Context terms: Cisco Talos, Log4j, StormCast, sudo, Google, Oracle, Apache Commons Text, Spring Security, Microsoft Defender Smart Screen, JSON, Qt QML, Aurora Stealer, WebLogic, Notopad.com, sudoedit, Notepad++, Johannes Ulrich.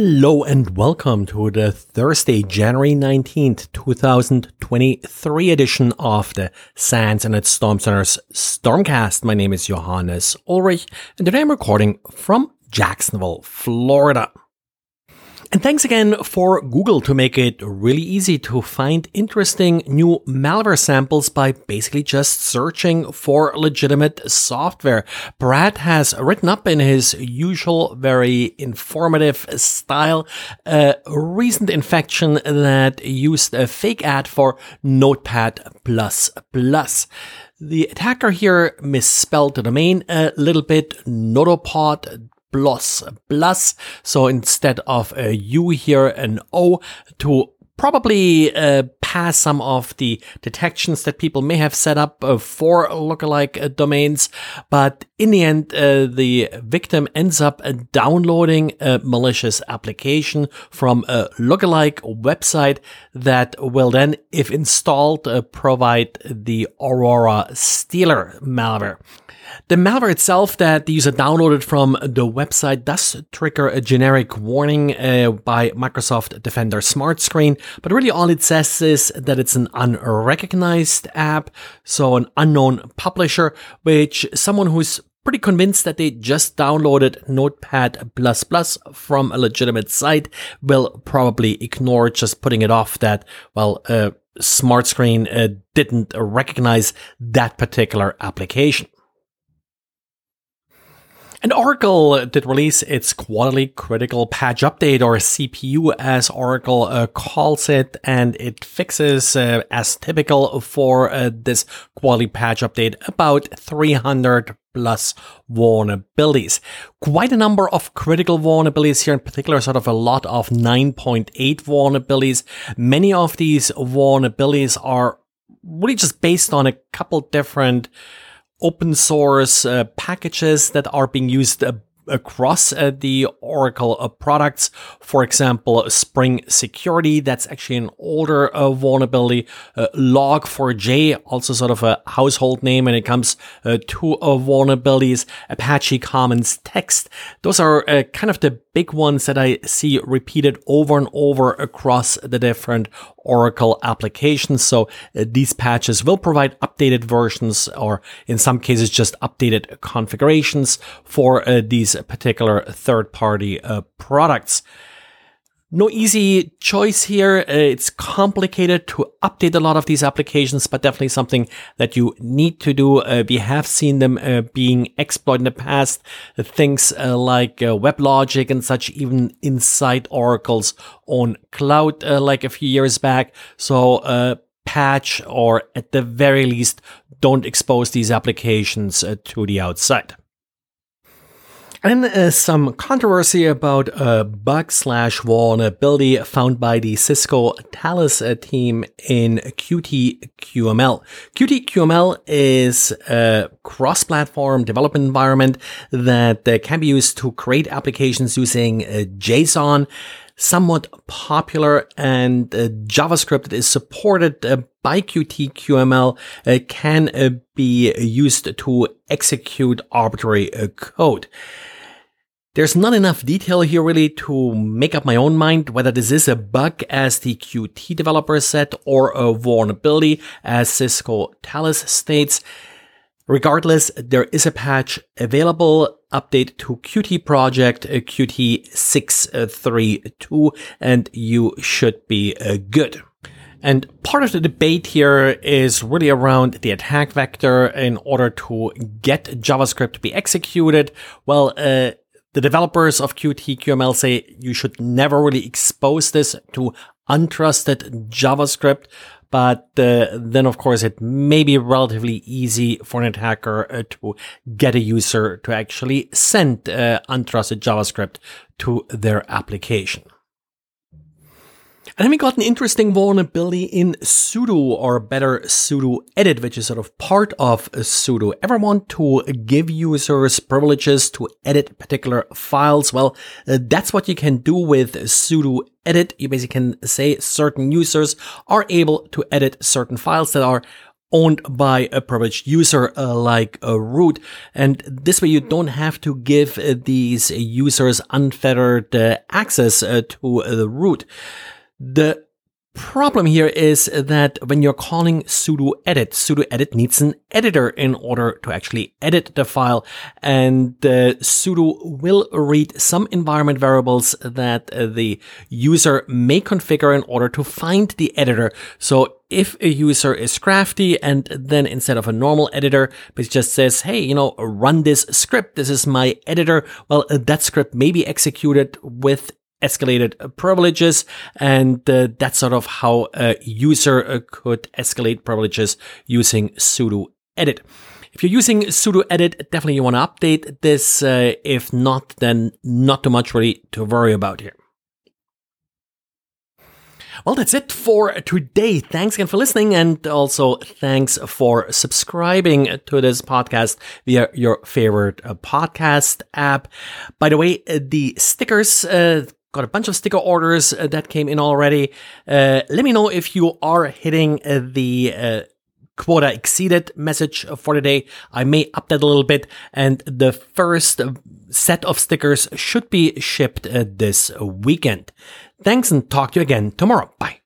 Hello and welcome to the Thursday, January 19th, 2023 edition of the Sands and its Storm Center's StormCast. My name is Johannes Ulrich and today I'm recording from Jacksonville, Florida. And thanks again for Google to make it really easy to find interesting new malware samples by basically just searching for legitimate software. Brad has written up in his usual very informative style a recent infection that used a fake ad for Notepad++. The attacker here misspelled the domain a little bit, Notopad.com. plus. So instead of a U here, an O, to probably pass some of the detections that people may have set up for lookalike domains. But in the end, the victim ends up downloading a malicious application from a lookalike website that will then, if installed, provide the Aurora Stealer malware. The malware itself that the user downloaded from the website does trigger a generic warning by Microsoft Defender Smart Screen, but really all it says is that it's an unrecognized app, so an unknown publisher, which someone who's pretty convinced that they just downloaded Notepad++ from a legitimate site will probably ignore, just putting it off that, well, Smart Screen didn't recognize that particular application. And Oracle did release its quarterly critical patch update, or CPU as Oracle calls it, and it fixes, as typical for this quarterly patch update, about 300 plus vulnerabilities. Quite a number of critical vulnerabilities here, in particular sort of a lot of 9.8 vulnerabilities. Many of these vulnerabilities are really just based on a couple different open source packages that are being used across the Oracle products. For example, Spring Security, that's actually an older vulnerability. Log4j, also sort of a household name when it comes to vulnerabilities. Apache Commons Text. Those are kind of the big ones that I see repeated over and over across the different Oracle applications. So these patches will provide updated versions, or in some cases just updated configurations for these particular third-party products. No easy choice here. It's complicated to update a lot of these applications, but definitely something that you need to do. We have seen them being exploited in the past. Things like WebLogic and such, even inside Oracle's own cloud, like a few years back. So patch, or at the very least, don't expose these applications to the outside. And some controversy about a bug/vulnerability found by the Cisco Talos team in Qt QML. Qt QML is a cross-platform development environment that can be used to create applications using JSON. Somewhat popular, and JavaScript that is supported by Qt QML can be used to execute arbitrary code. There's not enough detail here really to make up my own mind whether this is a bug, as the Qt developer said, or a vulnerability, as Cisco Talos states. Regardless, there is a patch available, update to Qt project, Qt 6.3.2, and you should be good. And part of the debate here is really around the attack vector. In order to get JavaScript to be executed, well, the developers of Qt QML say you should never really expose this to untrusted JavaScript. But then, of course, it may be relatively easy for an attacker to get a user to actually send untrusted JavaScript to their application. And then we got an interesting vulnerability in sudo, or better, sudo edit, which is sort of part of sudo. Ever want to give users privileges to edit particular files? Well, that's what you can do with sudo edit. You basically can say certain users are able to edit certain files that are owned by a privileged user like a root. And this way you don't have to give these users unfettered access to the root. The problem here is that when you're calling sudo edit needs an editor in order to actually edit the file, and sudo will read some environment variables that the user may configure in order to find the editor. So if a user is crafty and then instead of a normal editor, it just says, hey, you know, run this script, this is my editor, well, that script may be executed with escalated privileges, and that's sort of how a user could escalate privileges using sudo edit. If you're using sudo edit, definitely you want to update this. If not, then not too much really to worry about here. Well, that's it for today. Thanks again for listening, and also thanks for subscribing to this podcast via your favorite podcast app. By the way, the stickers, got a bunch of sticker orders that came in already. Let me know if you are hitting the quota exceeded message for today. I may up that a little bit, and the first set of stickers should be shipped this weekend. Thanks, and talk to you again tomorrow. Bye.